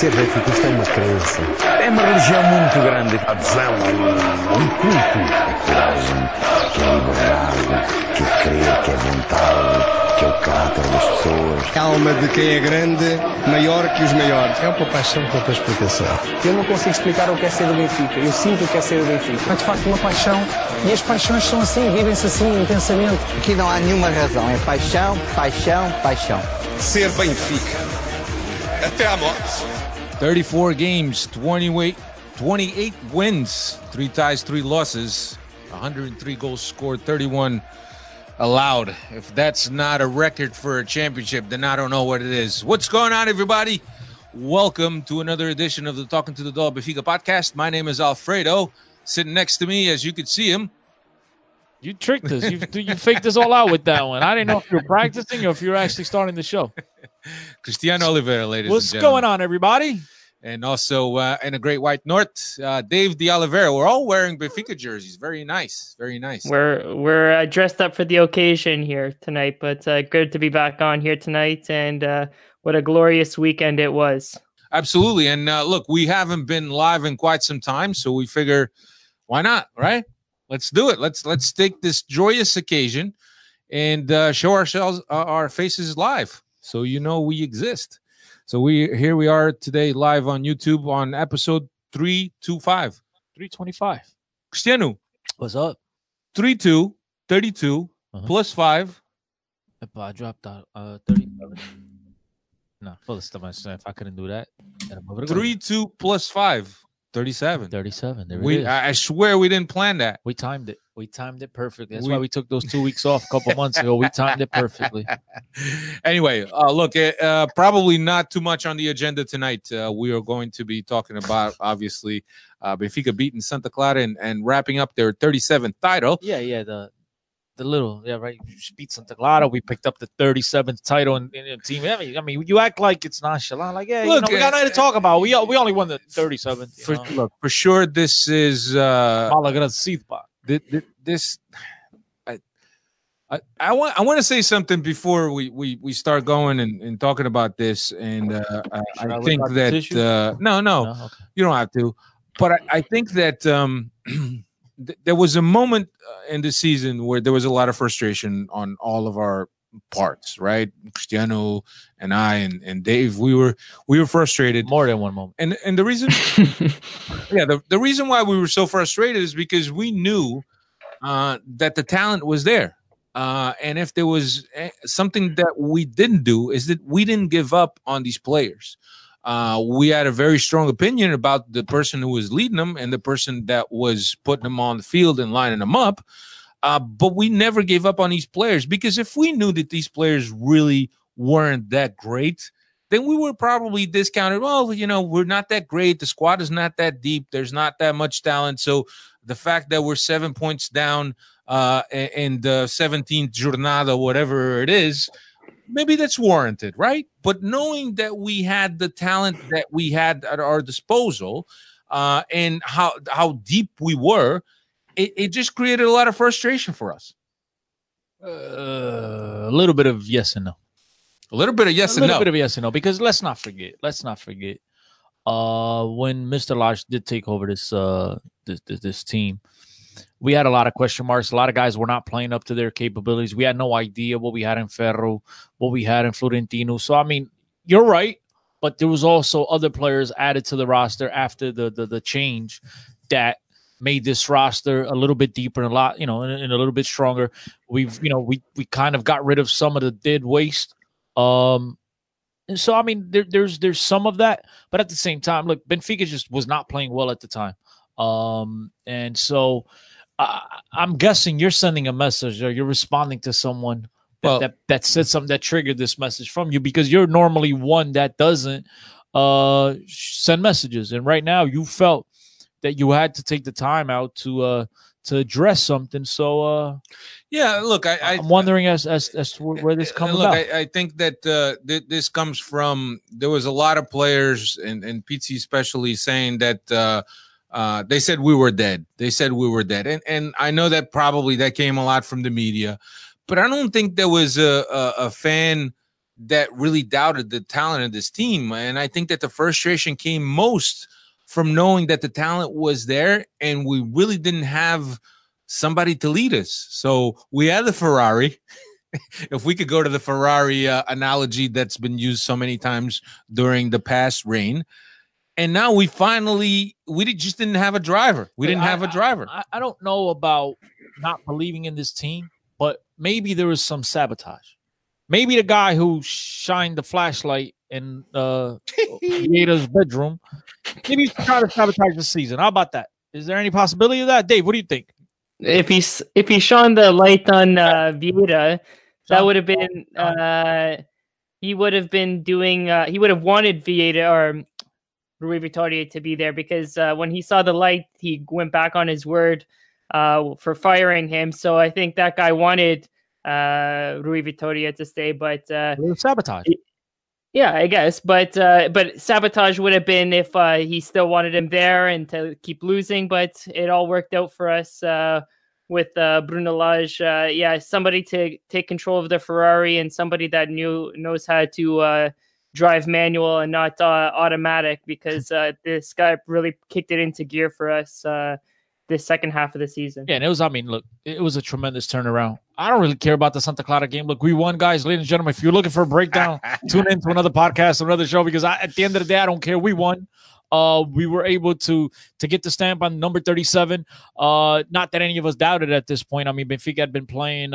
ser benfiquista é uma crença. É uma religião muito grande. A adesão a um culto. A coragem, que é a liberdade, que é crer, que é vontade, que é o caráter das pessoas. Calma de quem é grande, maior que os maiores. É uma paixão com outra explicação. Eu não consigo explicar o que é ser do Benfica. Eu sinto o que é ser do Benfica. É de facto uma paixão. E as paixões são assim, vivem-se assim intensamente. Aqui não há nenhuma razão. É paixão, paixão, paixão. Ser Benfica. Até à morte. 34 games, 28 wins, 3 ties, 3 losses, 103 goals scored, 31 allowed. If that's not a record for a championship, then I don't know what it is. What's going on, everybody? Welcome to another edition of the Talking to the Doll Benfica podcast. My name is Alfredo. Sitting next to me, as you could see him. You tricked us. You faked us all out with that one. I didn't know if you were practicing or if you were actually starting the show. Cristiano Oliveira, ladies and gentlemen. What's going on, everybody? And also in a great white north, Dave De Oliveira. We're all wearing Benfica jerseys. Very nice. Very nice. We're dressed up for the occasion here tonight, but good to be back on here tonight. And what a glorious weekend it was. Absolutely. And look, we haven't been live in quite some time, so we figure why not, right? Let's do it. Let's take this joyous occasion and show ourselves our faces live. So you know we exist. So we are today live on YouTube on episode 325. 325. Cristiano. What's up? 32, 32, plus 5. I dropped out 37. No, if I couldn't do that. 32 plus 5. 37. There it is. I swear we didn't plan that. We timed it perfectly. That's why we took those 2 weeks off a couple months ago. We timed it perfectly. Anyway, look, probably not too much on the agenda tonight. We are going to be talking about, obviously, Benfica beating Santa Clara and wrapping up their 37th title. Yeah, right. You beat Santa Clara. We picked up the 37th title in the team. I mean, you act like it's nonchalant. Like, yeah, look, we got nothing to talk about. We only won the 37th. Look, for sure, this is. I want to say something before we start going and talking about this. And I think that no, okay. You don't have to. But I think that. There was a moment in the season where there was a lot of frustration on all of our parts, right? Cristiano and I and Dave, we were frustrated. More than one moment. And the reason the reason why we were so frustrated is because we knew that the talent was there. And if there was something that we didn't do is that we didn't give up on these players. We had a very strong opinion about the person who was leading them and the person that was putting them on the field and lining them up. But we never gave up on these players because if we knew that these players really weren't that great, then we were probably discounted. Well, we're not that great. The squad is not that deep. There's not that much talent. So the fact that we're 7 points down in the 17th jornada, whatever it is, maybe that's warranted, right? But knowing that we had the talent that we had at our disposal and how deep we were, it just created a lot of frustration for us. A little bit of yes and no. A little bit of yes and no, because let's not forget. When Mr. Lage did take over this team, we had a lot of question marks. A lot of guys were not playing up to their capabilities. We had no idea what we had in Ferro, what we had in Florentino. So, I mean, you're right, but there was also other players added to the roster after the change that made this roster a little bit deeper and a little bit stronger. We kind of got rid of some of the dead waste. And so, I mean, there's some of that, but at the same time, look, Benfica just was not playing well at the time. And so I'm guessing you're sending a message or you're responding to someone that said something that triggered this message from you because you're normally one that doesn't send messages. And right now you felt that you had to take the time out to address something. So, look, I'm wondering as to where this comes about. I think that this comes from there was a lot of players and Pizzi especially saying that they said we were dead. And I know that probably that came a lot from the media, but I don't think there was a fan that really doubted the talent of this team. And I think that the frustration came most from knowing that the talent was there and we really didn't have somebody to lead us. So we had the Ferrari. If we could go to the Ferrari analogy that's been used so many times during the past reign. And now we finally, just didn't have a driver. We didn't have a driver. I don't know about not believing in this team, but maybe there was some sabotage. Maybe the guy who shined the flashlight in Vieira's bedroom, maybe he's trying to sabotage the season. How about that? Is there any possibility of that? Dave, what do you think? If he shined the light on Vieira, that would have been he would have been doing he would have wanted Vieira or Rui Vitória to be there, because when he saw the light, he went back on his word for firing him. So I think that guy wanted Rui Vitória to stay, but sabotage. Yeah, I guess. But sabotage would have been if he still wanted him there and to keep losing. But it all worked out for us with Bruno Lage. Yeah, somebody to take control of the Ferrari and somebody that knows how to drive manual and not automatic, because this guy really kicked it into gear for us this second half of the season. Yeah, and it was, I mean, look, it was a tremendous turnaround. I don't really care about the Santa Clara game. Look, we won, guys. Ladies and gentlemen, if you're looking for a breakdown, tune in to another podcast, another show, because at the end of the day, I don't care. We won. We were able to get the stamp on number 37. Not that any of us doubted at this point. I mean, Benfica had been playing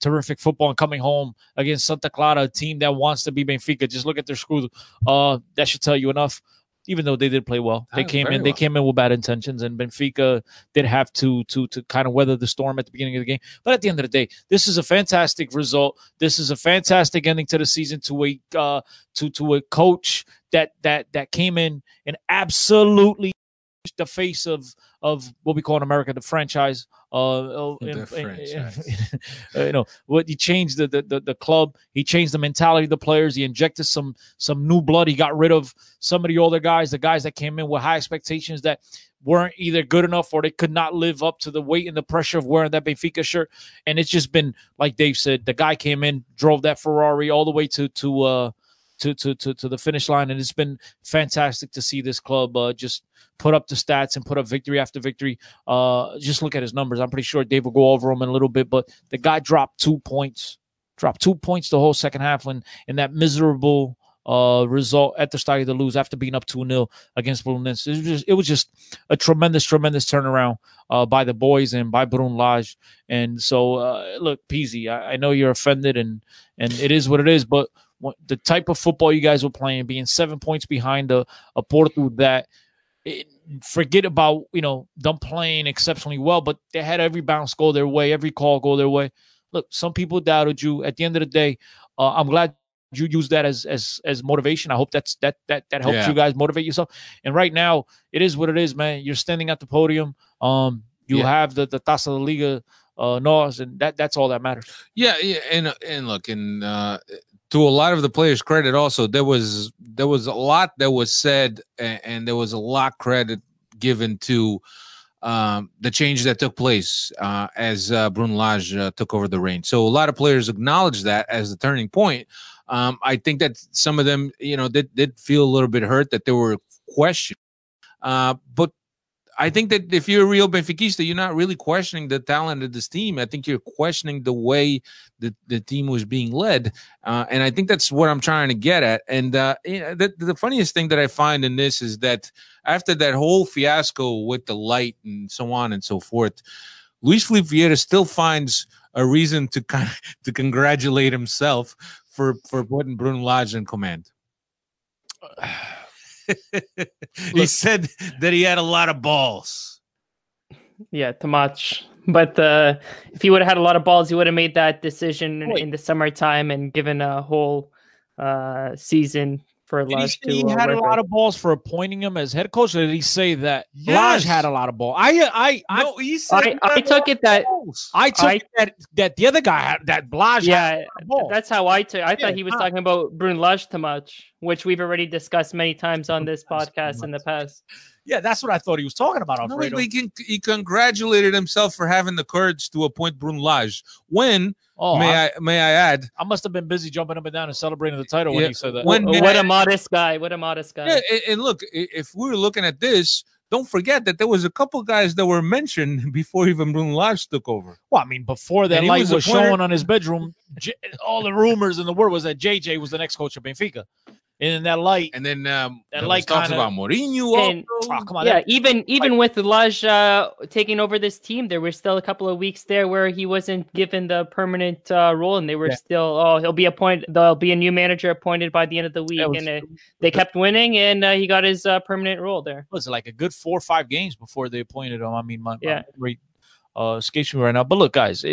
terrific football and coming home against Santa Clara, a team that wants to be Benfica. Just look at their screws. That should tell you enough. Even though they did play well, they came in with bad intentions, and Benfica did have to kind of weather the storm at the beginning of the game. But at the end of the day, this is a fantastic result. This is a fantastic ending to the season, to a coach that came in and absolutely the face of what we call in America the franchise. You know what? He changed the club. He changed the mentality of the players. He injected some new blood. He got rid of some of the older guys, the guys that came in with high expectations that weren't either good enough or they could not live up to the weight and the pressure of wearing that Benfica shirt. And it's just been, like Dave said, the guy came in, drove that Ferrari all the way to the finish line, and it's been fantastic to see this club just put up the stats and put up victory after victory. Just look at his numbers. I'm pretty sure Dave will go over him in a little bit, but the guy dropped two points the whole second half in that miserable result at the Estádio da Luz after being up 2-0 against Belenenses. It was just a tremendous turnaround by the boys and by Bruno Lage. And so, look, Pizzi, I know you're offended, and it is what it is, but the type of football you guys were playing, being 7 points behind a Porto that forget about, you know, them playing exceptionally well, but they had every bounce go their way, every call go their way. Look, some people doubted you. At the end of the day, I'm glad you used that as motivation. I hope that helps you guys motivate yourself. And right now, it is what it is, man. You're standing at the podium. You have the Taça da Liga NOS, and that's all that matters. Yeah, and look, and to a lot of the players' credit, also there was a lot that was said, and there was a lot credit given to the change that took place as Bruno Lage took over the reins. So a lot of players acknowledged that as the turning point. I think that some of them, you know, did feel a little bit hurt that they were questioned, but I think that if you're a real Benfiquista, you're not really questioning the talent of this team. I think you're questioning the way that the team was being led. And I think that's what I'm trying to get at. And you know, the funniest thing that I find in this is that after that whole fiasco with the light and so on and so forth, Luís Filipe Vieira still finds a reason to to congratulate himself for putting Bruno Lage in command. He said that he had a lot of balls. Yeah, too much. But if he would have had a lot of balls, he would have made that decision in the summertime and given a whole season for Lage. Did he say he had a lot of balls for appointing him as head coach, or did he say that Lage had a lot of balls? I took it that the other guy had that Lage. Yeah, that's how I took. I thought he was talking about Bruno Lage too much, which we've already discussed many times on this podcast in the past. Yeah, that's what I thought he was talking about, Alfredo. No, he congratulated himself for having the courage to appoint Bruno Lage. When, may I add? I must have been busy jumping up and down and celebrating the title when he said that. What a modest guy. What a modest guy. Yeah, and look, if we were looking at this, don't forget that there was a couple guys that were mentioned before even Bruno Lage took over. Well, I mean, before that light was showing on his bedroom, all the rumors in the world was that JJ was the next coach of Benfica. And in that light, and then that light talks about Mourinho. And, even with Lage taking over this team, there were still a couple of weeks there where he wasn't given the permanent role, and they were still, he'll be appointed. There'll be a new manager appointed by the end of the week, they kept winning, and he got his permanent role there. Was it like a good 4 or 5 games before they appointed him? I mean, my escapes me right now. But look, guys.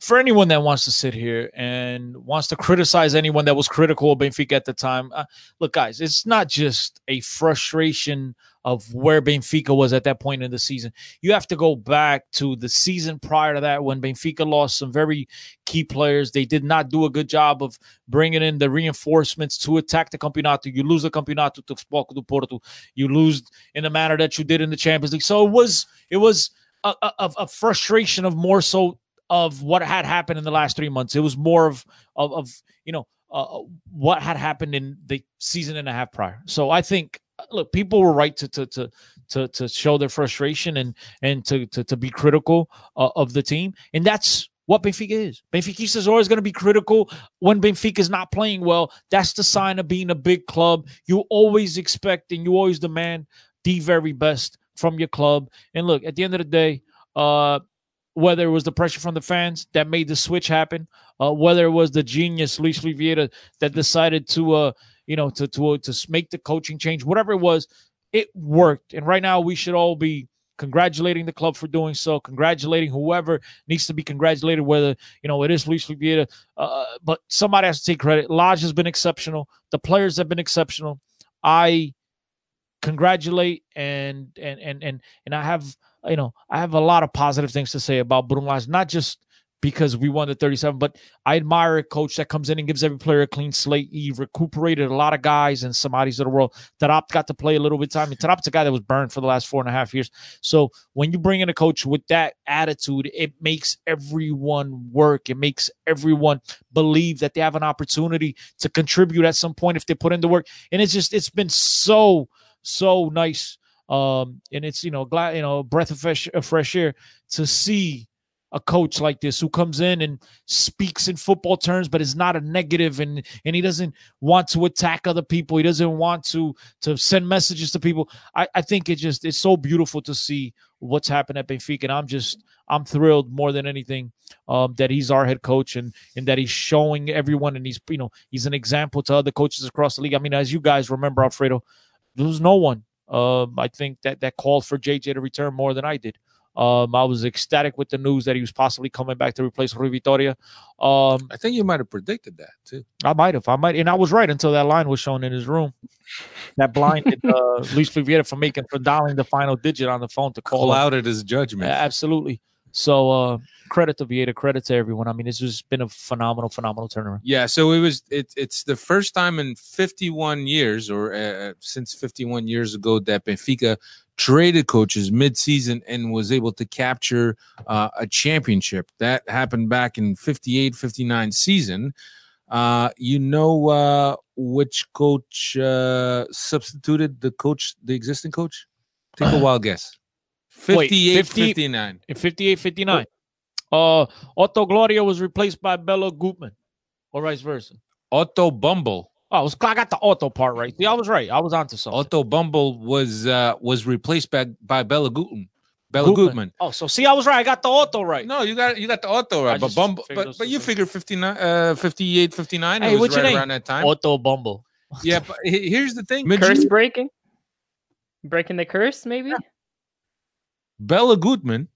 For anyone that wants to sit here and wants to criticize anyone that was critical of Benfica at the time, look, guys, it's not just a frustration of where Benfica was at that point in the season. You have to go back to the season prior to that when Benfica lost some very key players. They did not do a good job of bringing in the reinforcements to attack the Campeonato. You lose the Campeonato to Sporting Porto. You lose in the manner that you did in the Champions League. So it was a frustration of more so of what had happened in the last 3 months. It was more of what had happened in the season and a half prior. So I think, look, people were right to show their frustration and to be critical of the team, and that's what Benfica is. Benfica is always going to be critical when Benfica is not playing well. That's the sign of being a big club. You always expect and you always demand the very best from your club. And look, at the end of the day, whether it was the pressure from the fans that made the switch happen, whether it was the genius Luís Filipe Vieira that decided to make the coaching change, whatever it was, it worked. And right now, we should all be congratulating the club for doing so, congratulating whoever needs to be congratulated, whether it is Luís Filipe Vieira, but somebody has to take credit. Lage has been exceptional. The players have been exceptional. I congratulate and I have. I have a lot of positive things to say about Bruno Lage, not just because we won the 37, but I admire a coach that comes in and gives every player a clean slate. He recuperated a lot of guys and Samaris of the world. Tarap got to play a little bit of time. And Tarap's a guy that was burned for the last 4.5 years. So when you bring in a coach with that attitude, it makes everyone work. It makes everyone believe that they have an opportunity to contribute at some point if they put in the work. And it's been so, so nice. And it's, glad, breath of fresh air to see a coach like this who comes in and speaks in football terms, but is not a negative and he doesn't want to attack other people. He doesn't want to send messages to people. I think it's so beautiful to see what's happened at Benfica. And I'm thrilled more than anything that he's our head coach and that he's showing everyone. And he's an example to other coaches across the league. I mean, as you guys remember, Alfredo, there was no one. I think that called for JJ to return more than I did. I was ecstatic with the news that he was possibly coming back to replace Rui Vitória. I think you might have predicted that too. I might have, and I was right until that line was shown in his room. That blinded Luís Filipe Vieira for dialing the final digit on the phone to call out at his judgment. Yeah, absolutely. So credit to Vieira, credit to everyone. I mean, it's just been a phenomenal turnaround. Yeah, so it's the first time in 51 years or since 51 years ago that Benfica traded coaches mid-season and was able to capture a championship. That happened back in 58-59 season. Which coach substituted the existing coach? Take a wild guess. 58-59. 58-59. Otto Gloria was replaced by Béla Guttmann, or vice versa. Otto Bumble. I got the Otto part right. See, I was right. I was onto something. Otto Bumble was replaced by Béla Guttmann. Béla Guttmann. Oh, so see, I was right. I got the Otto right. No, you got the Otto right, but Bumble. But you figure 58-59. Hey, what's your name? Around that time. Otto Bumble. Yeah, but here's the thing. Curse breaking the curse, maybe. Yeah. Béla Guttmann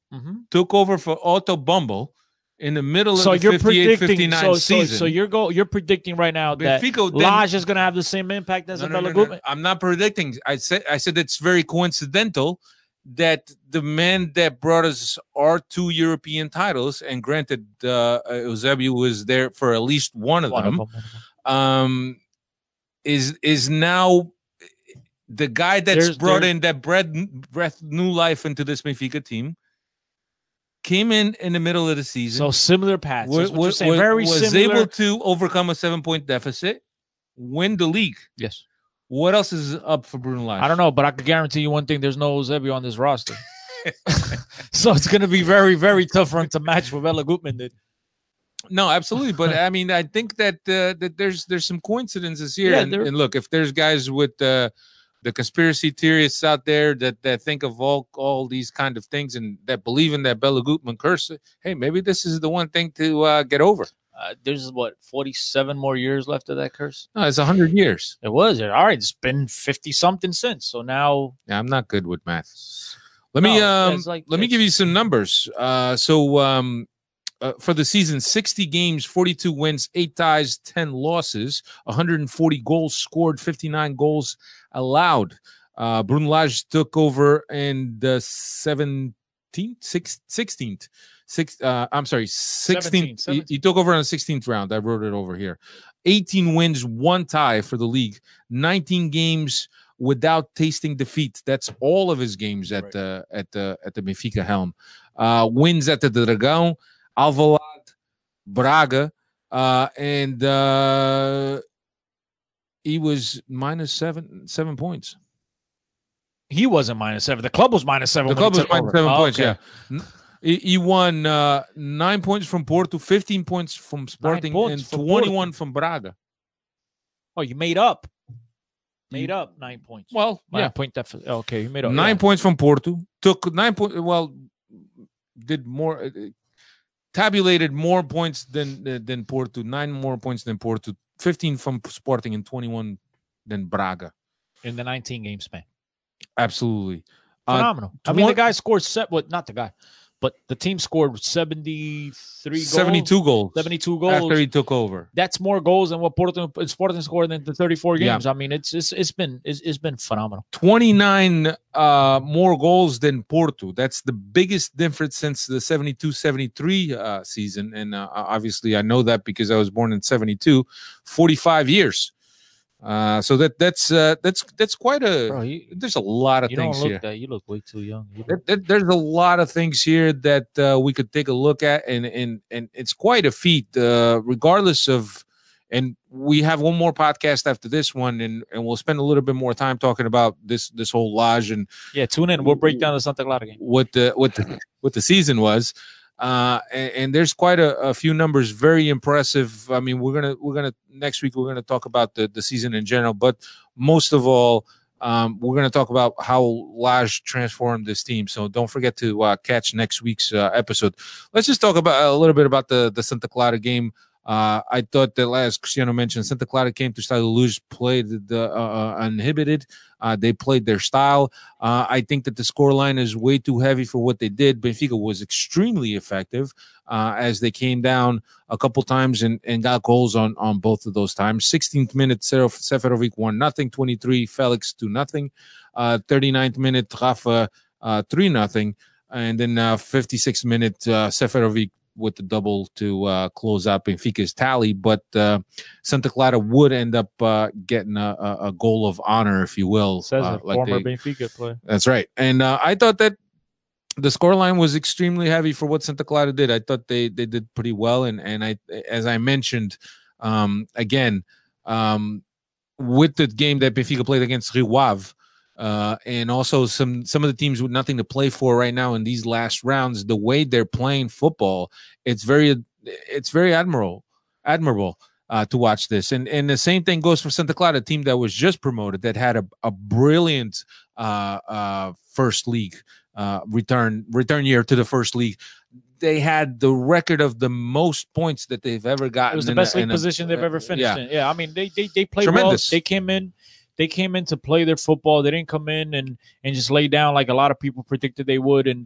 took over for Otto Bumble in the middle of the 58-59 season. So you're predicting right now Benfica that Lage is going to have the same impact as Béla Guttmann? No. I'm not predicting. I said it's very coincidental that the man that brought us our 2 European titles, and granted Eusebio was there for at least one of them, is now the guy that's brought in that breath new life into this Benfica team came in the middle of the season. So similar paths. Very similar. Was able to overcome a 7-point deficit, win the league. Yes. What else is up for Bruno Lage? I don't know, but I can guarantee you one thing. There's no Eusebio on this roster. So it's going to be very, very tough for him to match what Béla Guttmann did. No, absolutely. But, I mean, I think that that there's some coincidences here. Yeah, and look, if there's guys with the conspiracy theorists out there that think of all these kind of things and that believe in that Béla Guttmann curse, hey, maybe this is the one thing to get over. There's, 47 more years left of that curse? No, it's 100 years. It was. All right, it's been 50-something since. So now... Yeah, I'm not good with math. Let me give you some numbers. For the season, 60 games, 42 wins, 8 ties, 10 losses, 140 goals scored, 59 goals allowed. Bruno Lage took over in the 16th. 17th. He took over on the 16th round. I wrote it over here. 18 wins, 1 tie for the league, 19 games without tasting defeat. That's all of his games at the Benfica helm. Wins at the Dragão, Alvalade, Braga, and he was minus seven points. He wasn't minus seven. The club was minus seven. The club was minus 7 points. Okay. Yeah, he won 9 points from Porto, 15 points from Sporting, and 21 from Braga. Oh, you made up. Made up 9 points. Well, yeah. Point deficit. Okay, you made up 9 points from Porto. Took 9 points. Well, did more. Tabulated more points than Porto. 9 more points than Porto. 15 from Sporting and 21 than Braga. In the 19 game span. Absolutely phenomenal. The guy scored set. Well, not the guy, but the team scored 72 goals after he took over. That's more goals than what Porto and Sporting scored in the 34 games. Yeah. I mean, it's been phenomenal. 29 more goals than Porto. That's the biggest difference since the 72-73 season. And obviously, I know that because I was born in 72. 45 years. So that's quite a. Bro, there's a lot of things here. You look way too young. There's a lot of things here that we could take a look at, and it's quite a feat. Regardless of, and we have one more podcast after this one, and we'll spend a little bit more time talking about this whole Lage and. Yeah, tune in. We'll break down the Santa Clara game. What the season was. And there's quite a few numbers, very impressive. I mean, we're gonna next week we're gonna talk about the season in general, but most of all, we're gonna talk about how Lage transformed this team. So don't forget to catch next week's episode. Let's just talk about a little bit about the Santa Clara game. I thought that, as Cristiano mentioned, Santa Clara came to Estádio da Luz, played uninhibited. They played their style. I think that the scoreline is way too heavy for what they did. Benfica was extremely effective as they came down a couple times and got goals on both of those times. 16th minute, Seferovic 1-0. 23, Félix 2-0. 39th minute, Rafa 3-0. And then 56th minute, Seferovic with the double to close out Benfica's tally, but Santa Clara would end up getting a goal of honor, if you will. Says the former Benfica player. That's right. And I thought that the scoreline was extremely heavy for what Santa Clara did. I thought they did pretty well, and I, as I mentioned, with the game that Benfica played against Rio Ave, and also some of the teams with nothing to play for right now in these last rounds, the way they're playing football, it's very admirable to watch this. And the same thing goes for Santa Clara, a team that was just promoted, that had a brilliant first league return year to the first league. They had the record of the most points that they've ever gotten. It was the best league position they've ever finished in. Yeah, I mean, they played tremendous. Well. They came in to play their football. They didn't come in and just lay down like a lot of people predicted they would. And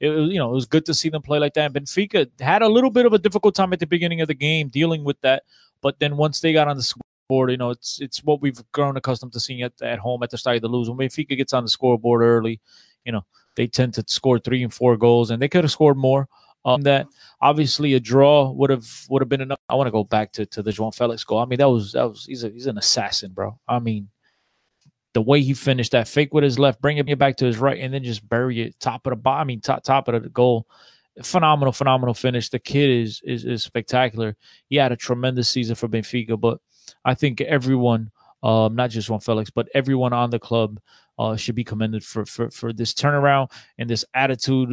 it was good to see them play like that. And Benfica had a little bit of a difficult time at the beginning of the game dealing with that. But then once they got on the scoreboard, it's what we've grown accustomed to seeing at home at the Estádio da Luz. When Benfica gets on the scoreboard early, they tend to score 3 and 4 goals, and they could have scored more. That obviously a draw would have been enough. I want to go back to the João Félix goal. I mean, he's an assassin, bro. I mean. the way he finished that fake with his left, bring it back to his right, and then just bury it top of the bottom, I mean, top of the goal. Phenomenal finish. The kid is spectacular. He had a tremendous season for Benfica, but I think everyone, not just João Félix, but everyone on the club should be commended for this turnaround and this attitude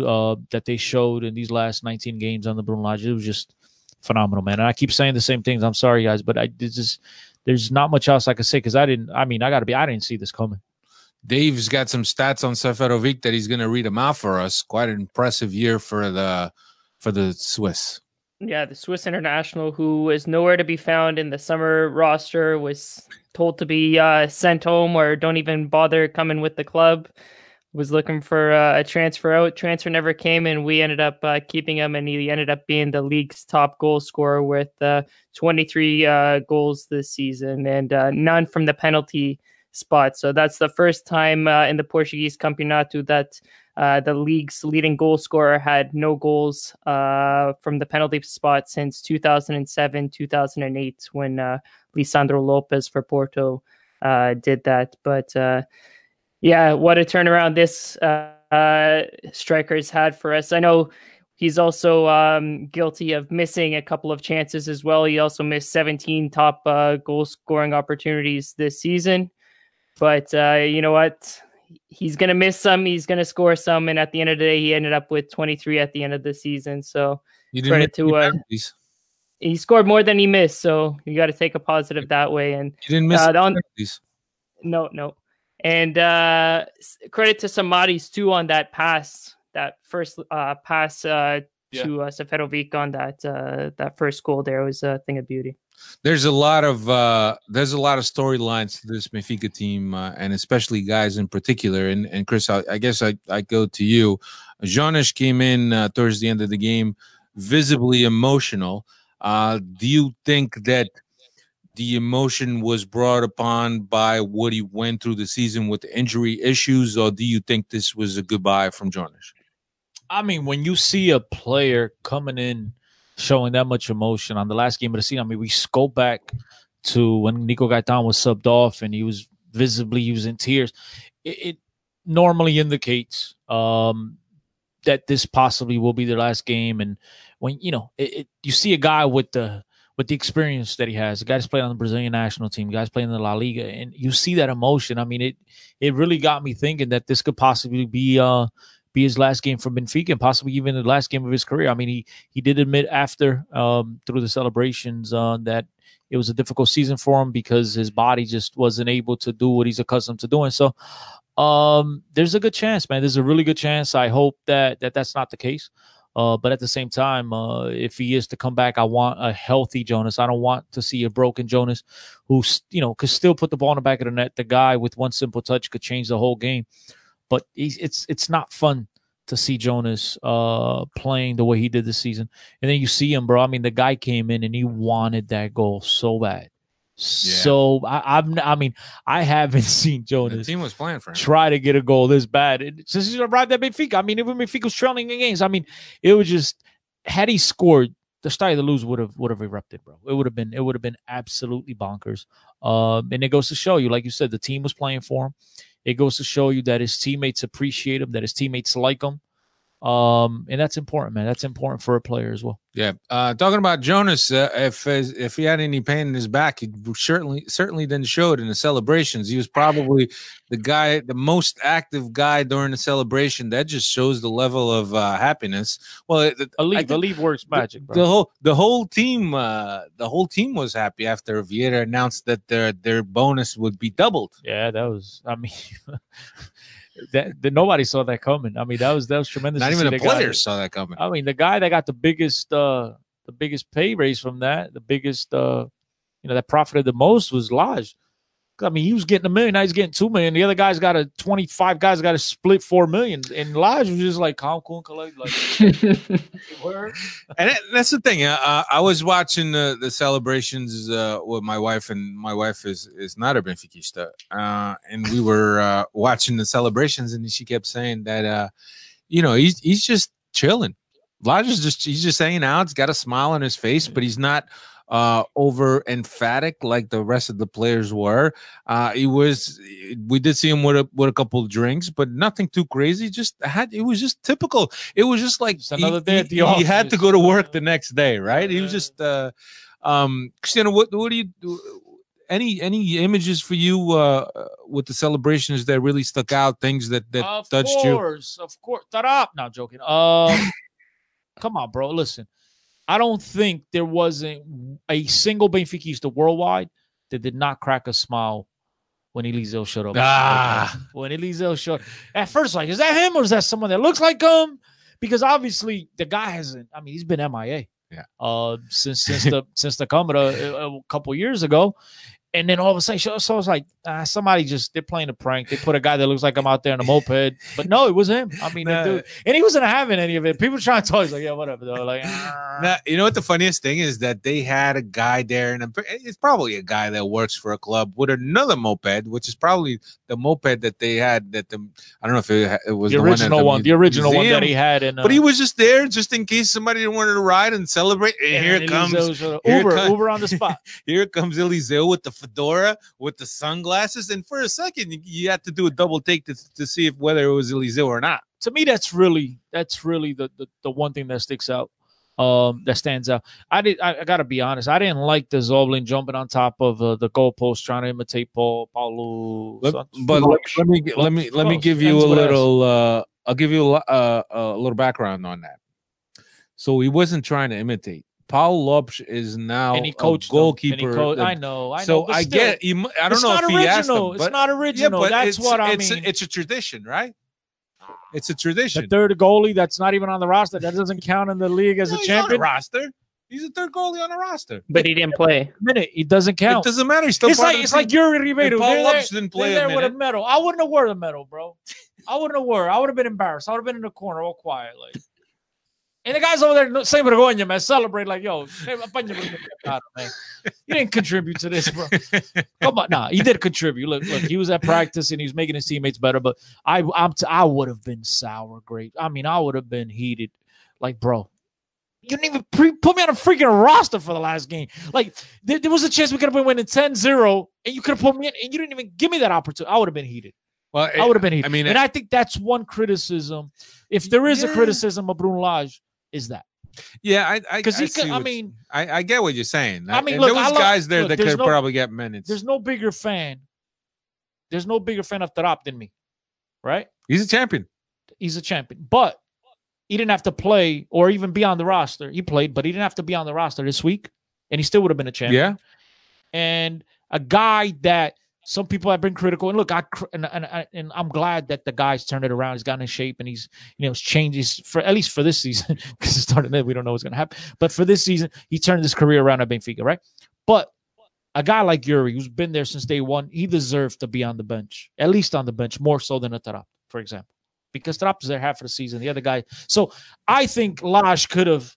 that they showed in these last 19 games on the Bruno Lage. It was just phenomenal, man. And I keep saying the same things. I'm sorry, guys, but there's not much else I can say because I didn't see this coming. Dave's got some stats on Seferovic that he's going to read them out for us. Quite an impressive year for the Swiss. Yeah, the Swiss international, who is nowhere to be found in the summer roster, was told to be sent home or don't even bother coming with the club. Was looking for a transfer out. Transfer never came, and we ended up keeping him, and he ended up being the league's top goal scorer with 23 goals this season, and none from the penalty spot. So that's the first time in the Portuguese Campeonato that the league's leading goal scorer had no goals from the penalty spot since 2007-2008 when Lisandro Lopes for Porto did that. But yeah, what a turnaround this striker's had for us. I know he's also guilty of missing a couple of chances as well. He also missed 17 top goal-scoring opportunities this season. But you know what? He's going to miss some. He's going to score some. And at the end of the day, he ended up with 23 at the end of the season. So credit to he scored more than he missed. So you got to take a positive that way. And you didn't miss No. And credit to Samaris too on that pass, that first pass to Seferovic on that first goal. There was a thing of beauty. There's a lot of storylines to this Benfica team, and especially guys in particular. And Chris, I guess I go to you. Jonas came in towards the end of the game, visibly emotional. Do you think that the emotion was brought upon by what he went through the season with the injury issues, or do you think this was a goodbye from Jonas? I mean, when you see a player coming in showing that much emotion on the last game of the season. I mean, we go back to when Nico Gaetan was subbed off and he was in tears. It normally indicates that this possibly will be their last game. And when you see a guy with the experience that he has, a guy that's played on the Brazilian national team, a guy's playing in the La Liga, and you see that emotion. I mean, it really got me thinking that this could possibly be his last game for Benfica and possibly even the last game of his career. I mean, he did admit after through the celebrations that it was a difficult season for him because his body just wasn't able to do what he's accustomed to doing. So there's a good chance, man. There's a really good chance. I hope that that's not the case. But at the same time, if he is to come back, I want a healthy Jonas. I don't want to see a broken Jonas who, could still put the ball in the back of the net. The guy with one simple touch could change the whole game. But it's not fun to see Jonas playing the way he did this season. And then you see him, bro. I mean, the guy came in and he wanted that goal so bad. Yeah. So, I haven't seen Jonas. The team was playing for him. Try to get a goal this bad. Since he's arrived at Benfica. I mean, even Benfica was trailing in games. I mean, it was just, had he scored, the Estádio da Luz would have erupted, bro. It would have been absolutely bonkers. And it goes to show you, like you said, the team was playing for him. It goes to show you that his teammates appreciate him, that his teammates like him. And that's important, man. That's important for a player as well. Yeah. Talking about Jonas, if he had any pain in his back, he certainly didn't show it in the celebrations. He was probably the most active guy during the celebration. That just shows the level of happiness. Well, I believe works magic. Bro. The whole team was happy after Vieira announced that their bonus would be doubled. Yeah, that was. I mean. That nobody saw that coming. I mean, that was tremendous. Not even the players saw that coming. I mean, the guy that got the biggest pay raise from that, the biggest that profited the most was Lage. I mean, he was getting $1 million, now he's getting $2 million. The other guys got a 25 guys got to split $4 million, and Lage was just like calm, cool, collect. And that's the thing. I was watching the celebrations with my wife, and my wife is not a Benfiquista, and we were watching the celebrations, and she kept saying that he's just chilling. Lage is just hanging out. He's got a smile on his face, but he's not over emphatic like the rest of the players were. We did see him with a couple of drinks, but nothing too crazy. It was just typical. It was just like he had to go to work the next day, right? He was just Cristiano, what do you do? Any images for you with the celebrations that really stuck out? Things that touched you? Of course. Tarap. No, joking. Come on, bro. Listen, I don't think there wasn't a single Benfiquista worldwide that did not crack a smile when Eliseu showed up. When Eliseu showed up. At first, like, is that him or is that someone that looks like him? Because obviously the guy hasn't. I mean, he's been MIA. Yeah. Since the Camera a couple years ago. And then all of a sudden, so it's like somebody they're playing a prank. They put a guy that looks like him out there in a moped, but no, it was him. I mean, the dude, and he wasn't having any of it. People were trying to tell him, like, yeah, whatever, though. Like, you know what? The funniest thing is that they had a guy there, and it's probably a guy that works for a club with another moped, which is probably the moped that they had. I don't know if it was the original one that he had. But he was just there, just in case somebody wanted to ride and celebrate. And here comes Uber on the spot. Here comes Eliseu with the fedora, with the sunglasses, and for a second you had to do a double take to see if whether it was Eliseu or not. To me, that's really the one thing that sticks out, that stands out. I gotta be honest, I didn't like the Zoblin jumping on top of the goalpost trying to imitate Paulo. Let me give you a little background on that. So he wasn't trying to imitate. Paul Lobsch is now a goalkeeper. I know. So I get. I don't know if he asked him. It's not original. That's what I mean. It's a tradition, right? It's a tradition. The third goalie that's not even on the roster. That doesn't count in the league as a champion. He's a third goalie on a roster. But he didn't play. It doesn't count. It doesn't matter. He's still it's like Yuri Ribeiro. Paul Lobsch didn't play a minute. With a medal. I wouldn't have worn a medal, bro. I would have been embarrassed. I would have been in the corner all quiet, like. And the guys over there, same with Begonia, man, celebrate like, yo, man. You didn't contribute to this, bro. Come on, nah, he did contribute. Look, he was at practice and he was making his teammates better. But I would have been sour grapes. I mean, I would have been heated. Like, bro, you didn't even put me on a freaking roster for the last game. Like, there was a chance we could have been winning 10-0, and you could have put me in, and you didn't even give me that opportunity. I would have been heated. Well, I would have been heated. I mean, and I think that's one criticism. If there is a criticism of Bruno Lage, is that? Yeah, I get what you're saying. I mean, look, there was guys there that could probably get minutes. There's no bigger fan of Tarap than me, right? He's a champion. But he didn't have to play or even be on the roster. He played, but he didn't have to be on the roster this week, and he still would have been a champion. Yeah. And a guy that some people have been critical, and look, and I'm glad that the guy's turned it around. He's gotten in shape, and he's changes for at least for this season, because it's starting there. We don't know what's gonna happen, but for this season, he turned his career around at Benfica, right? But a guy like Yuri, who's been there since day one, he deserved to be on the bench, at least on the bench, more so than a Tarap, for example, because Tarap's there half of the season. The other guy, so I think Lage could have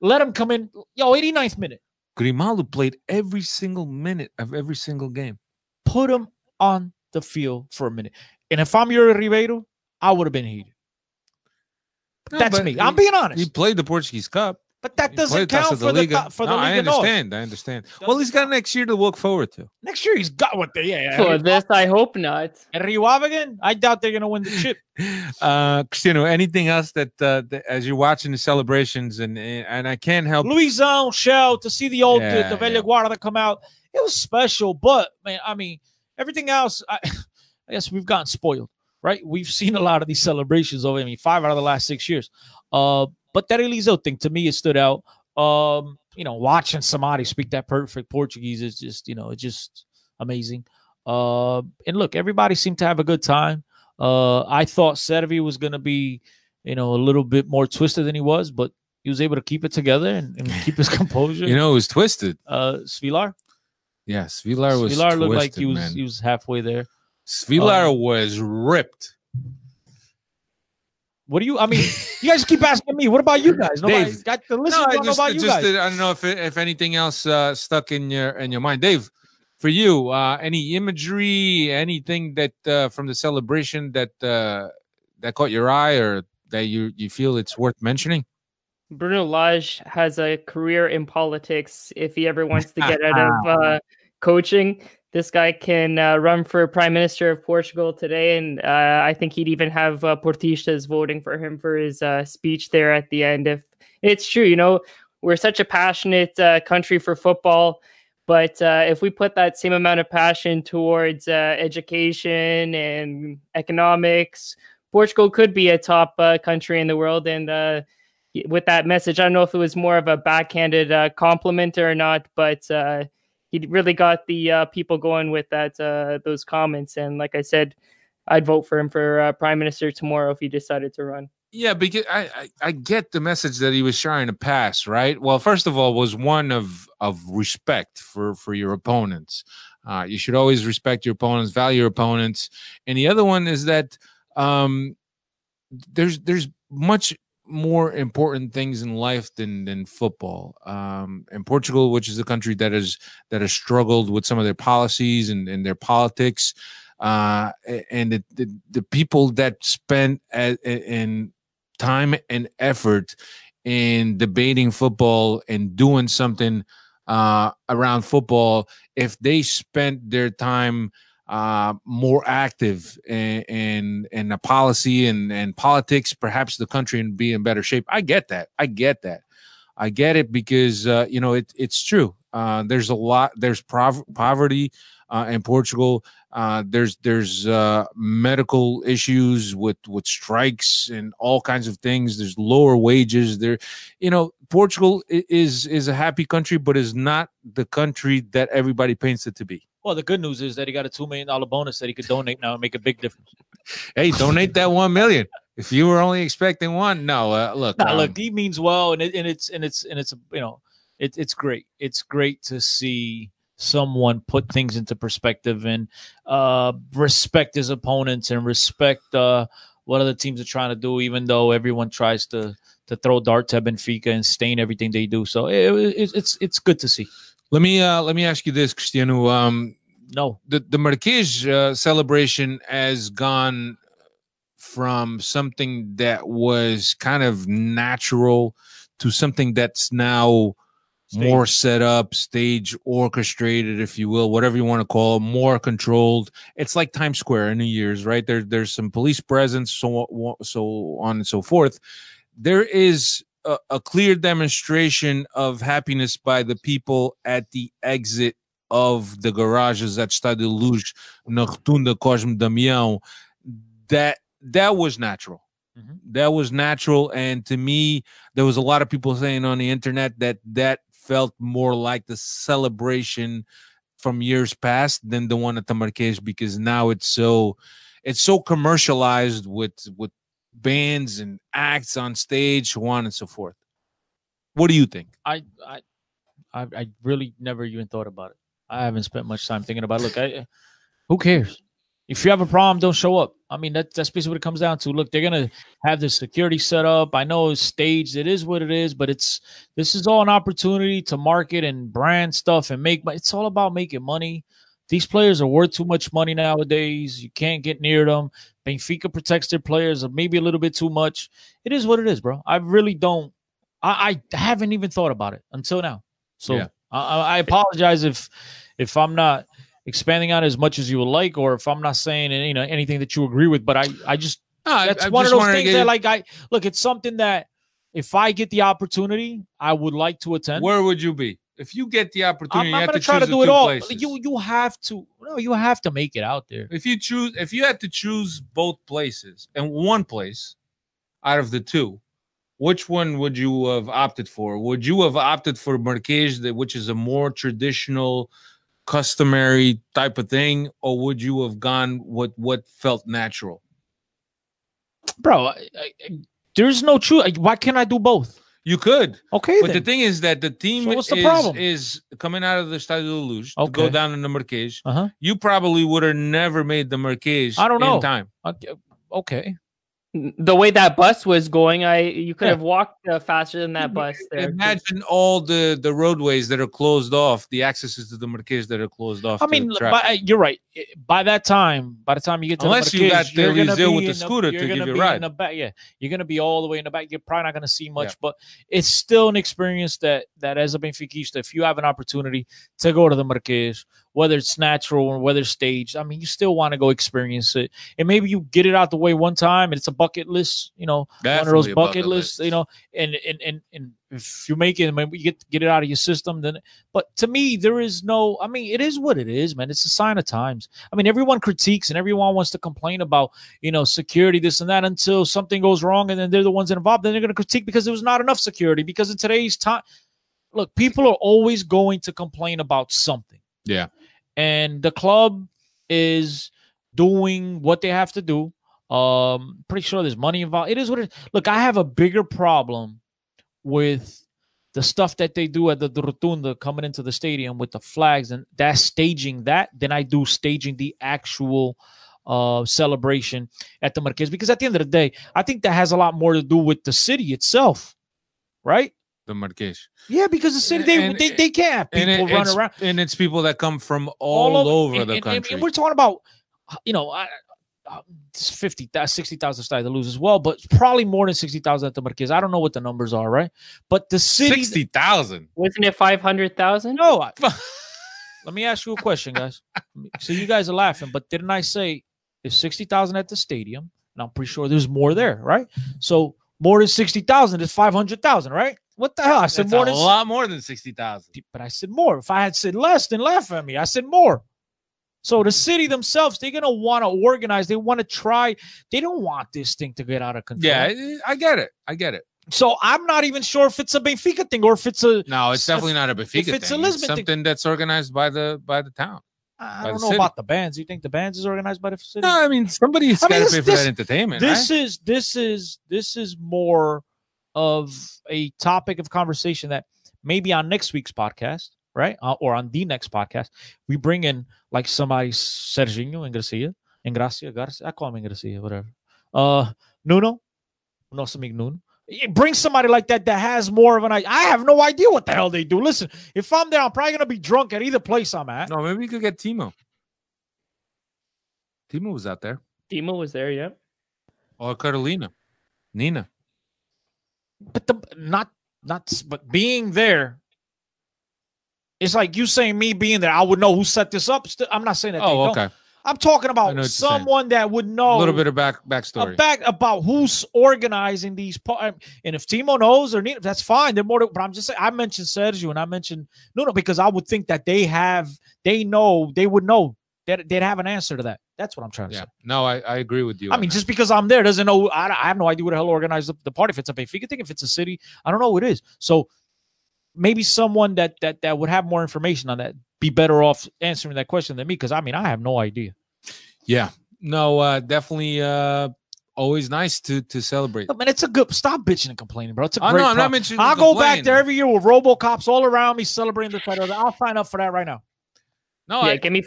let him come in. Yo, 89th minute. Grimaldo played every single minute of every single game. Put him on the field for a minute. And if I'm Yuri Ribeiro, I would have been heated. No, that's me. I'm being honest. He played the Portuguese Cup. But that doesn't count for the Liga NOS. I understand. Well, he's got next year to look forward to. Next year, he's got what they... Yeah, for this, I hope not. And Rio Ave, I doubt they're going to win the chip. Cristiano, anything else that as you're watching the celebrations, and I can't help... Luizão, Shell, to see the old, the Velha Guarda come out... It was special, but, man, I mean, everything else, I guess we've gotten spoiled, right? We've seen a lot of these celebrations over, 5 out of the last 6 years. But that Eliseu thing, to me, it stood out. Watching somebody speak that perfect Portuguese is just, it's just amazing. And look, everybody seemed to have a good time. I thought Servi was going to be, a little bit more twisted than he was, but he was able to keep it together and keep his composure. It was twisted. Svilar? Yes, Svilar was twisted, looked like he was halfway there. Svilar was ripped. What do you... I mean, you guys keep asking me. What about you guys? Nobody's got to listen. No, I don't know if anything else stuck in your mind. Dave, for you, any imagery, anything that from the celebration that caught your eye or that you feel it's worth mentioning? Bruno Lage has a career in politics. If he ever wants to get out of coaching, this guy can run for Prime Minister of Portugal today. And I think he'd even have Portistas voting for him for his speech there at the end. If it's true, you know, we're such a passionate country for football. But if we put that same amount of passion towards education and economics, Portugal could be a top country in the world. And with that message, I don't know if it was more of a backhanded compliment or not, but he really got the people going with that those comments. And like I said, I'd vote for him for Prime Minister tomorrow if he decided to run. Yeah, because I get the message that he was trying to pass, right? Well, first of all, was one of respect for your opponents. You should always respect your opponents, value your opponents. And the other one is that there's much more important things in life than football. And Portugal, which is a country that has struggled with some of their policies and their politics, and the people that spend in time and effort in debating football and doing something around football, if they spent their time more active in a policy and politics, perhaps the country would be in better shape. I get it because, you know, it's true. There's a lot, there's poverty in Portugal. There's medical issues with strikes and all kinds of things. There's lower wages there. You know, Portugal is a happy country, but is not the country that everybody paints it to be. Well, the good news is that he got a $2 million bonus that he could donate now and make a big difference. Hey, donate that $1 million. If you were only expecting one, no, look. Nah, look, he means well, it's great. It's great to see someone put things into perspective and respect his opponents and respect what other teams are trying to do, even though everyone tries to throw darts at Benfica and stain everything they do. So it's good to see. Let me ask you this, Cristiano. No, the Marquês celebration has gone from something that was kind of natural to something that's now more set up, stage orchestrated, if you will, whatever you want to call it, more controlled. It's like Times Square in New Year's, right? There's some police presence, so on and so forth. There is a clear demonstration of happiness by the people at the exit of the garages at Estádio da Luz, Rotunda Cosme Damião. That was natural. Mm-hmm. That was natural. And to me, there was a lot of people saying on the internet that felt more like the celebration from years past than the one at the Marquês, because now it's so commercialized with bands and acts on stage, so on and so forth. What do you think? I really never even thought about it. I haven't spent much time thinking about it. Look, who cares? If you have a problem, don't show up. I mean, that's basically what it comes down to. Look, they're going to have the security set up. I know it's staged. It is what it is, but this is all an opportunity to market and brand stuff and make money. It's all about making money. These players are worth too much money nowadays. You can't get near them. Benfica protects their players maybe a little bit too much. It is what it is, bro. I really don't. I haven't even thought about it until now. So yeah. I apologize if I'm not expanding on as much as you would like, or if I'm not saying, you know, anything that you agree with. But I just, it's something that if I get the opportunity, I would like to attend. Where would you be? If you get the opportunity, I'm not going to try to do it all. You have to make it out there. If you had to choose both places and one place out of the two, which one would you have opted for? Would you have opted for Marquês, which is a more traditional, customary type of thing, or would you have gone what felt natural? Bro, there's no truth. Why can't I do both? You could. Okay. But then the thing is that the team is coming out of the Estádio da Luz to go down in the Marquês. Uh-huh. You probably would have never made the Marquês in time. Okay. The way that bus was going, you could have walked faster than that bus. There. Imagine all the roadways that are closed off, the accesses to the Marquês that are closed off. I mean, you're right. By the time you get to the Marquês, you got the Eliseu with the scooter to give you a ride. You're going to be all the way in the back. You're probably not going to see much, but it's still an experience that as a Benfiquista, if you have an opportunity to go to the Marquês, whether it's natural or whether staged, I mean, you still want to go experience it. And maybe you get it out the way one time, and it's a bucket list, one of those bucket lists, and if you make it, maybe you get it out of your system. But to me, there is no, I mean, it is what it is, man. It's a sign of times. I mean, everyone critiques and everyone wants to complain about, security, this and that, until something goes wrong, and then they're the ones involved. Then they're going to critique because there was not enough security, because in today's time, look, people are always going to complain about something. Yeah. And the club is doing what they have to do. Pretty sure there's money involved. It is what it is. Look, I have a bigger problem with the stuff that they do at the Rotunda coming into the stadium with the flags and that staging that than I do staging the actual celebration at the Marquês. Because at the end of the day, I think that has a lot more to do with the city itself, right? The Marquês. Yeah, because the city, they can't have people run around. And it's people that come from all over the country. And we're talking about, 50,000, 60,000 Estádio da Luz as well, but probably more than 60,000 at the Marquês. I don't know what the numbers are, right? But the city... 60,000? Wasn't it 500,000? No. Let me ask you a question, guys. So you guys are laughing, but didn't I say it's 60,000 at the stadium? And I'm pretty sure there's more there, right? So more than 60,000 is 500,000, right? What the hell? I said more. That's a lot more than 60,000. But I said more. If I had said less, then laugh at me. I said more. So the city themselves, they're going to want to organize. They want to try. They don't want this thing to get out of control. Yeah, I get it. So I'm not even sure if it's a Benfica thing or if it's a... No, it's definitely not a Benfica thing. It's a Lisbon thing. Something that's organized by the town. I don't know about the bands. You think the bands is organized by the city? No, I mean, somebody's got to pay for that entertainment. This is more... of a topic of conversation that maybe on next week's podcast, right? Or on the next podcast, we bring in like somebody, Serginho Engracia, I call him Engracia, whatever. Nuno, nosso amigo Nuno. Bring somebody like that that has more of an idea. I have no idea what the hell they do. Listen, if I'm there, I'm probably going to be drunk at either place I'm at. No, maybe we could get Timo. Timo was out there. Timo was there, yeah. Or Carolina, Nina. But but being there, it's like you saying me being there, I would know who set this up. I'm not saying that. Oh, okay. I'm talking about someone that would know a little bit of backstory about who's organizing these. And if Timo knows or Nina, that's fine. They're more. But I'm just saying. I mentioned Sergio and I mentioned Nuno because I would think that they would know that they'd have an answer to that. That's what I'm trying to say. No, I agree with you. I mean, just because I'm there doesn't know. I have no idea what the hell organized the party. If it's a Benfica thing, if it's a city, I don't know what it is. So maybe someone that would have more information on that be better off answering that question than me, because I mean, I have no idea. Yeah. No, definitely. Always nice to celebrate. I mean, it's a good... Stop bitching and complaining, bro. It's a great... No, I'm not mentioning... I'll go back there every year with RoboCops all around me celebrating the title. I'll sign up for that right now. No, yeah, give me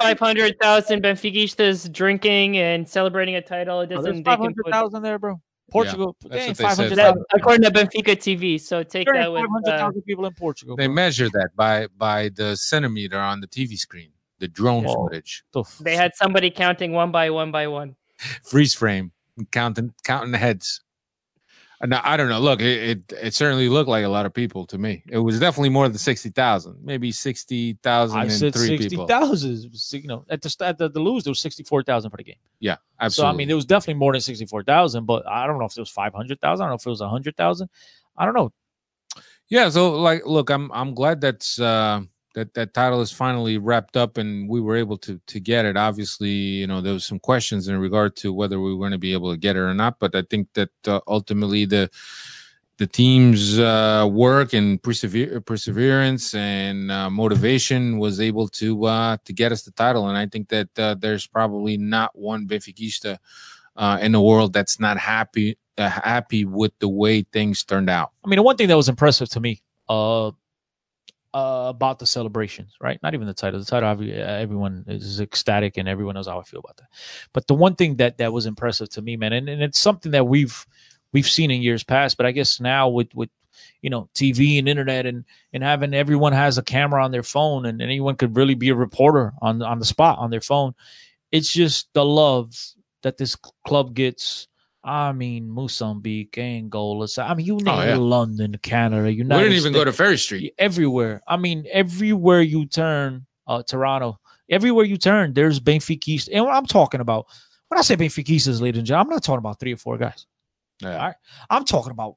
500,000 Benfiquistas drinking and celebrating a title. It doesn't... 500,000 there, bro. Portugal, yeah, that's what they said. According to Benfica TV. So take that with 500,000 people in Portugal. They measure that by the centimeter on the TV screen, the drone footage. They had somebody counting one by one. Freeze frame, counting the heads. Now, I don't know. Look, it certainly looked like a lot of people to me. It was definitely more than 60,000, maybe 60,000 and 3 people. I said 60,000. At the Luz, there was 64,000 for the game. Yeah, absolutely. So, I mean, there was definitely more than 64,000, but I don't know if it was 500,000. I don't know if it was 100,000. I don't know. Yeah, so, like, look, I'm glad that title is finally wrapped up and we were able to get it. Obviously, there was some questions in regard to whether we were going to be able to get it or not, but I think that ultimately the team's work and perseverance and motivation was able to get us the title. And I think that there's probably not one Benfiquista in the world that's not happy with the way things turned out. I mean, the one thing that was impressive to me, about the celebrations, right? Not even the title. The title, everyone is ecstatic and everyone knows how I feel about that. But the one thing that was impressive to me, man, and it's something that we've seen in years past, but I guess now with you know, TV and internet and having everyone has a camera on their phone and anyone could really be a reporter on the spot on their phone. It's just the love that this club gets. I mean, Mozambique, Angola. I mean, you name London, Canada, United States. We didn't even go to Ferry Street. Everywhere. I mean, everywhere you turn, Toronto, everywhere you turn, there's Benfica. And what I'm talking about, when I say Benfica, ladies and gentlemen, I'm not talking about 3 or 4 guys. Yeah. All right? I'm talking about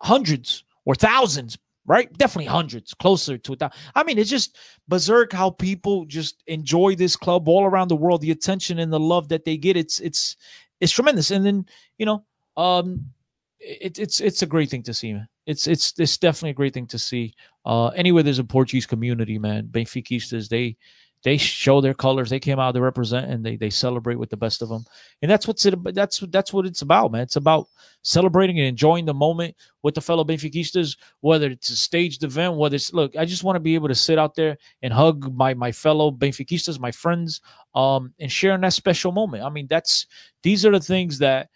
hundreds or thousands, right? Definitely hundreds, closer to 1,000. I mean, it's just berserk how people just enjoy this club all around the world. The attention and the love that they get, it's tremendous. And then, you know, it's a great thing to see, man. It's definitely a great thing to see. Anywhere there's a Portuguese community, man, Benfiquistas, they show their colors. They came out, they represent, and they celebrate with the best of them. And that's what it's about, man. It's about celebrating and enjoying the moment with the fellow Benfiquistas, whether it's a staged event, whether it's, look, I just want to be able to sit out there and hug my fellow Benfiquistas, my friends, and share in that special moment. I mean, these are the things that,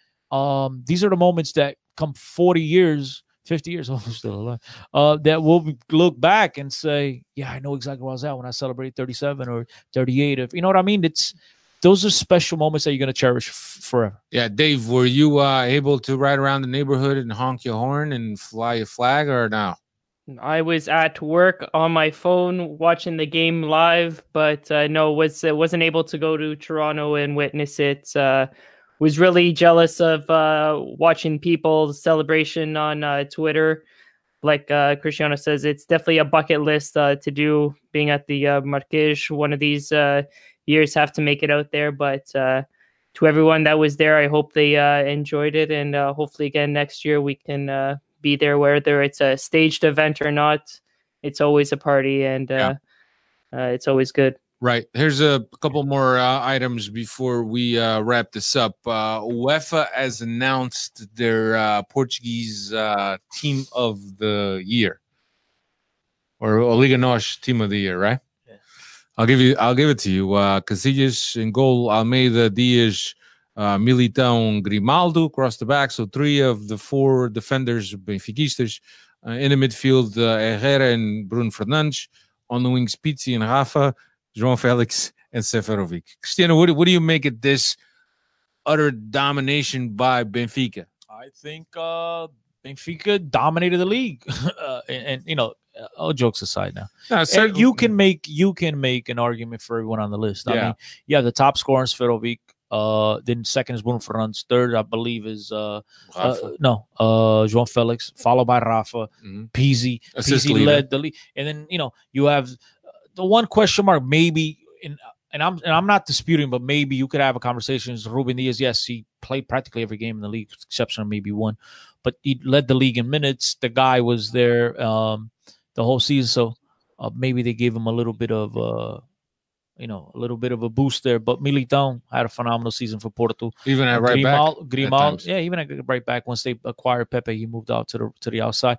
these are the moments that come 40 years 50 years old, still alive, that we'll look back and say, yeah, I know exactly where I was at when I celebrated 37 or 38. If you know what I mean? Those are special moments that you're going to cherish forever. Yeah, Dave, were you able to ride around the neighborhood and honk your horn and fly your flag or no? I was at work on my phone watching the game live, but wasn't able to go to Toronto and witness it. Was really jealous of watching people's celebration on Twitter. Like Cristiano says, it's definitely a bucket list to do, being at the Marquês. One of these years, have to make it out there. But to everyone that was there, I hope they enjoyed it. And hopefully, again, next year we can be there, whether it's a staged event or not. It's always a party, and it's always good. Right. Here's a couple more items before we wrap this up. UEFA has announced their Portuguese team of the year, or Liga NOS team of the year, right? Yeah. I'll give it to you. Casillas in goal, Almeida, Dias, Militão, Grimaldo across the back. So 3 of the 4 defenders, Benfiquistas. In the midfield, Herrera and Bruno Fernandes. On the wings, Pizzi and Rafa, João Félix, and Seferovic. Cristiano, what do you make of this utter domination by Benfica? I think Benfica dominated the league. You know, all jokes aside now. No, you can make an argument for everyone on the list. I mean, the top scorer is Seferovic. Then second is Bruno Fernandes. Third, I believe, is João Félix, followed by Rafa, Pizzi. Assist Pizzi led the league. And then, you know, you have the one question mark, maybe, and I'm not disputing, but maybe you could have a conversation with Ruben Dias. Yes, he played practically every game in the league, exception of maybe one, but he led the league in minutes. The guy was there the whole season, so maybe they gave him a little bit of a boost there. But Militão had a phenomenal season for Porto. Even at right back, Grimaldo, even at right back. Once they acquired Pepe, he moved out to the outside.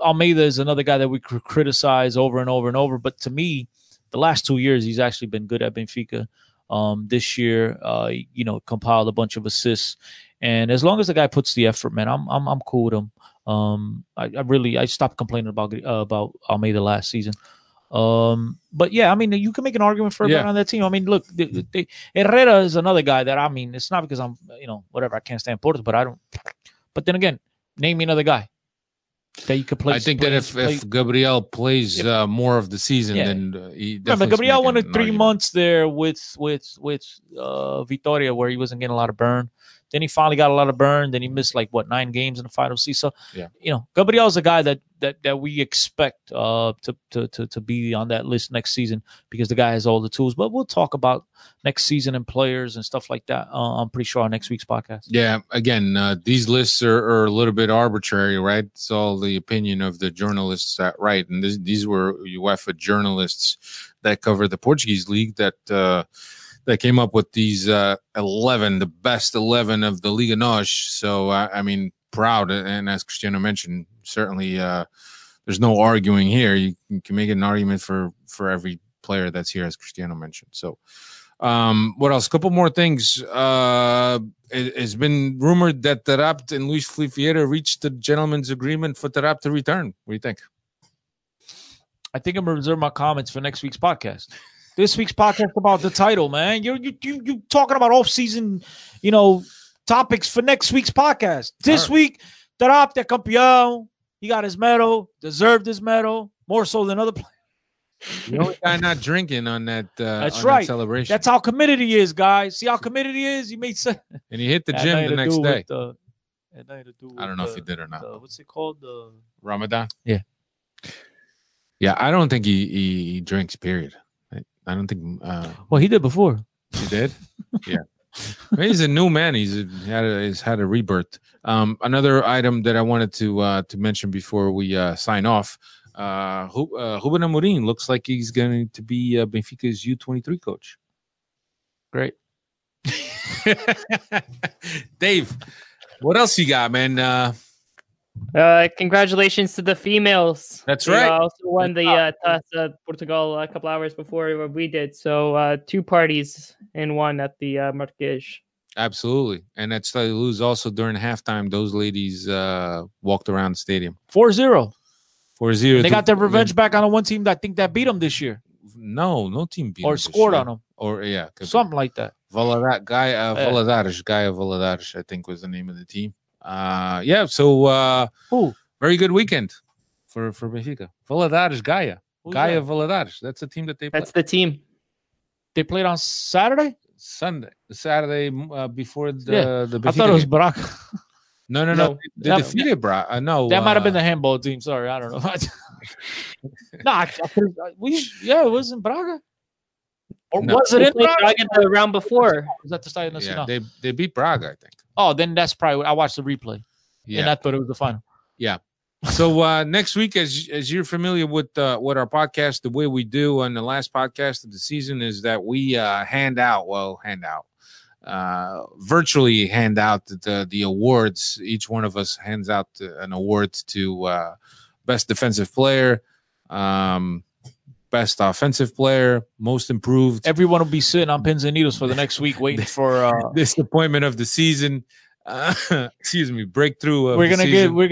Almeida is another guy that we criticize over and over and over. But to me, the last 2 years, he's actually been good at Benfica. This year, compiled a bunch of assists. And as long as the guy puts the effort, man, I'm cool with him. I stopped complaining about Almeida last season. But yeah, I mean, you can make an argument for everyone on that team. I mean, look, Herrera is another guy that, I mean, it's not because I'm, I can't stand Porto, but I don't. But then again, name me another guy that you could play. I think if Gabriel plays more of the season, then he definitely. But Gabriel won 3 months there with Vitória, where he wasn't getting a lot of burn. Then he finally got a lot of burn. Then he missed 9 games in the final season. So, Gabriel's a guy that we expect to be on that list next season because the guy has all the tools. But we'll talk about next season and players and stuff like that, I'm pretty sure, on next week's podcast. Yeah, again, these lists are a little bit arbitrary, right? It's all the opinion of the journalists that write. And these were UEFA journalists that cover the Portuguese league that came up with these 11, the best 11 of the Liga NOS. So, I mean, proud. And as Cristiano mentioned, certainly there's no arguing here. You can make an argument for every player that's here, as Cristiano mentioned. So what else? A couple more things. It's been rumored that Tarap and Luís Filipe Vieira reached the gentleman's agreement for Tarap to return. What do you think? I think I'm going to reserve my comments for next week's podcast. This week's podcast about the title, man. You're talking about off-season, topics for next week's podcast. This week, Tarap, the campeão. He got his medal, deserved his medal, more so than other players. The only guy not drinking on that that celebration. That's how committed he is, guys. See how committed he is? He made sense. And he hit the gym the next day. I don't know if he did or not. What's it called? Ramadan? Yeah. Yeah, I don't think he drinks, period. I don't think... well, he did before. He did? Yeah. He's a new man. He's had a rebirth. Another item that I wanted to mention before we sign off. Ruben Amorim looks like he's going to be Benfica's U23 coach. Great. Dave, what else you got, man? Congratulations to the females. That's right. Also won the Taça Portugal a couple hours before we did. So two parties in one at the Marquês. Absolutely. And at Estádio da Luz also during halftime, those ladies walked around the stadium. 4-0. 4-0. They got their revenge back on the one team that I think that beat them this year. No team beat them. Or scored on them. Or, yeah. Something like that. Valadares, I think was the name of the team. Very good weekend for Benfica. Valadares, Gaia Valadares. That's the team that they played. That's the team. They played on Saturday? Saturday before the Benfica. I thought it was Braga. No. They defeated Braga. No. That might have been the handball team. Sorry, I don't know. It was in Braga. Or was it in Braga the round before? Was that the Estádio Nacional? Yeah, they beat Braga, I think. Oh, then that's probably... I watched the replay. Yeah. And I thought it was the final. Yeah. So next week, as you're familiar with our podcast, the way we do on the last podcast of the season is that we virtually hand out the awards. Each one of us hands out an award to best defensive player, best offensive player, most improved. Everyone will be sitting on pins and needles for the next week waiting for disappointment of the season. Excuse me, breakthrough of we're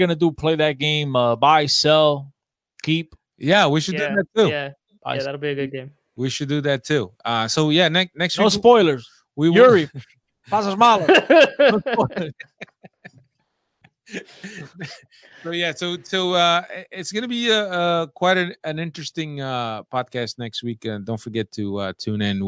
gonna do play that game, buy, sell, keep. Yeah, we should do that too. Yeah, that'll be a good game. We should do that too. Next week. No spoilers. We Yuri. Pasas Malas. So it's going to be quite an interesting podcast next week. Don't forget to tune in.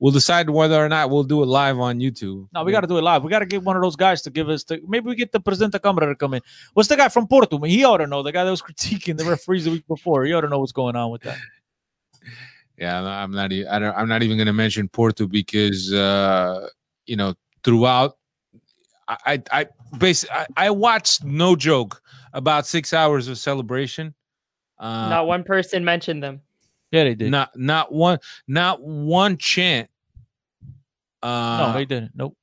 We'll decide whether or not we'll do it live on YouTube. No, we got to do it live. We got to get one of those guys to give us maybe we get the Presidente Câmara to come in. What's the guy from Porto? He ought to know. The guy that was critiquing the referees the week before. He ought to know what's going on with that. Yeah, I'm not even going to mention Porto because throughout I watched, no joke, about 6 hours of celebration. Not one person mentioned them. Yeah, they did. Not one chant. No, they didn't. Nope.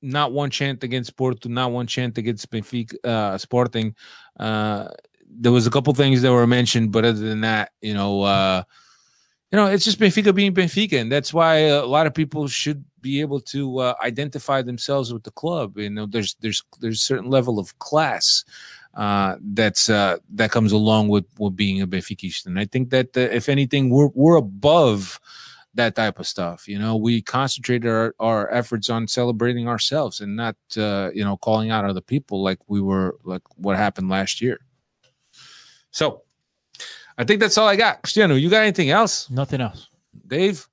Not one chant against Porto. Not one chant against Benfica, Sporting. There was a couple things that were mentioned, but other than that, it's just Benfica being Benfica, and that's why a lot of people should be able to identify themselves with the club. There's a certain level of class that comes along with being a Benfica, and I think that if anything, we're above that type of stuff. We concentrated our efforts on celebrating ourselves and not calling out other people like what happened last year. So. I think that's all I got. Cristiano, you got anything else? Nothing else. Dave?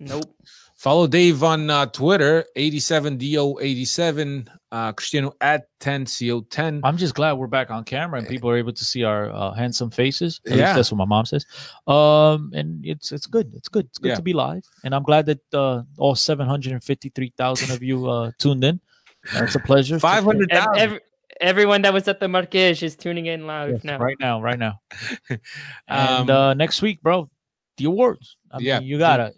Nope. Follow Dave on Twitter, 87DO87, Cristiano at 10CO10. I'm just glad we're back on camera and people are able to see our handsome faces. At least that's what my mom says. And it's good. It's good to be live. And I'm glad that all 753,000 of you tuned in. It's a pleasure. 500,000. Everyone that was at the Marquês is tuning in live now. Right now. And next week, bro, the awards. You gotta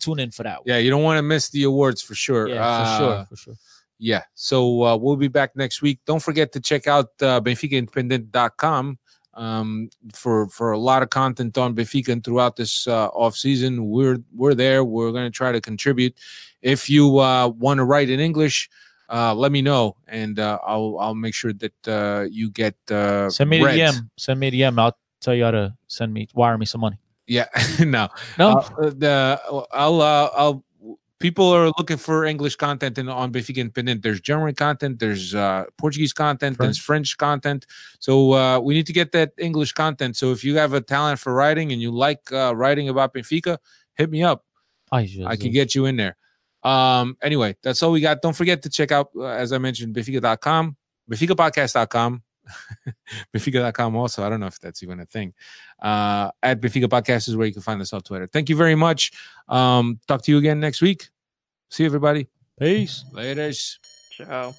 tune in for that. Yeah, you don't want to miss the awards for sure. Yeah, for sure. Yeah. So we'll be back next week. Don't forget to check out BenficaIndependent.com. for a lot of content on Benfica and throughout this off season. We're there. We're going to try to contribute. If you want to write in English, let me know, and I'll make sure that you get send me a DM. I'll tell you how to wire me some money. Yeah, no. People are looking for English content on Benfica Independent. There's German content, there's Portuguese content, there's French content. So we need to get that English content. So if you have a talent for writing and you like writing about Benfica, hit me up. I can get you in there. Anyway, that's all we got. Don't forget to check out, as I mentioned, Benfica.com, BenficaPodcast.com. Benfica.com also. I don't know if that's even a thing. At Benfica Podcast is where you can find us on Twitter. Thank you very much. Talk to you again next week. See you, everybody. Peace. Laters. Ciao.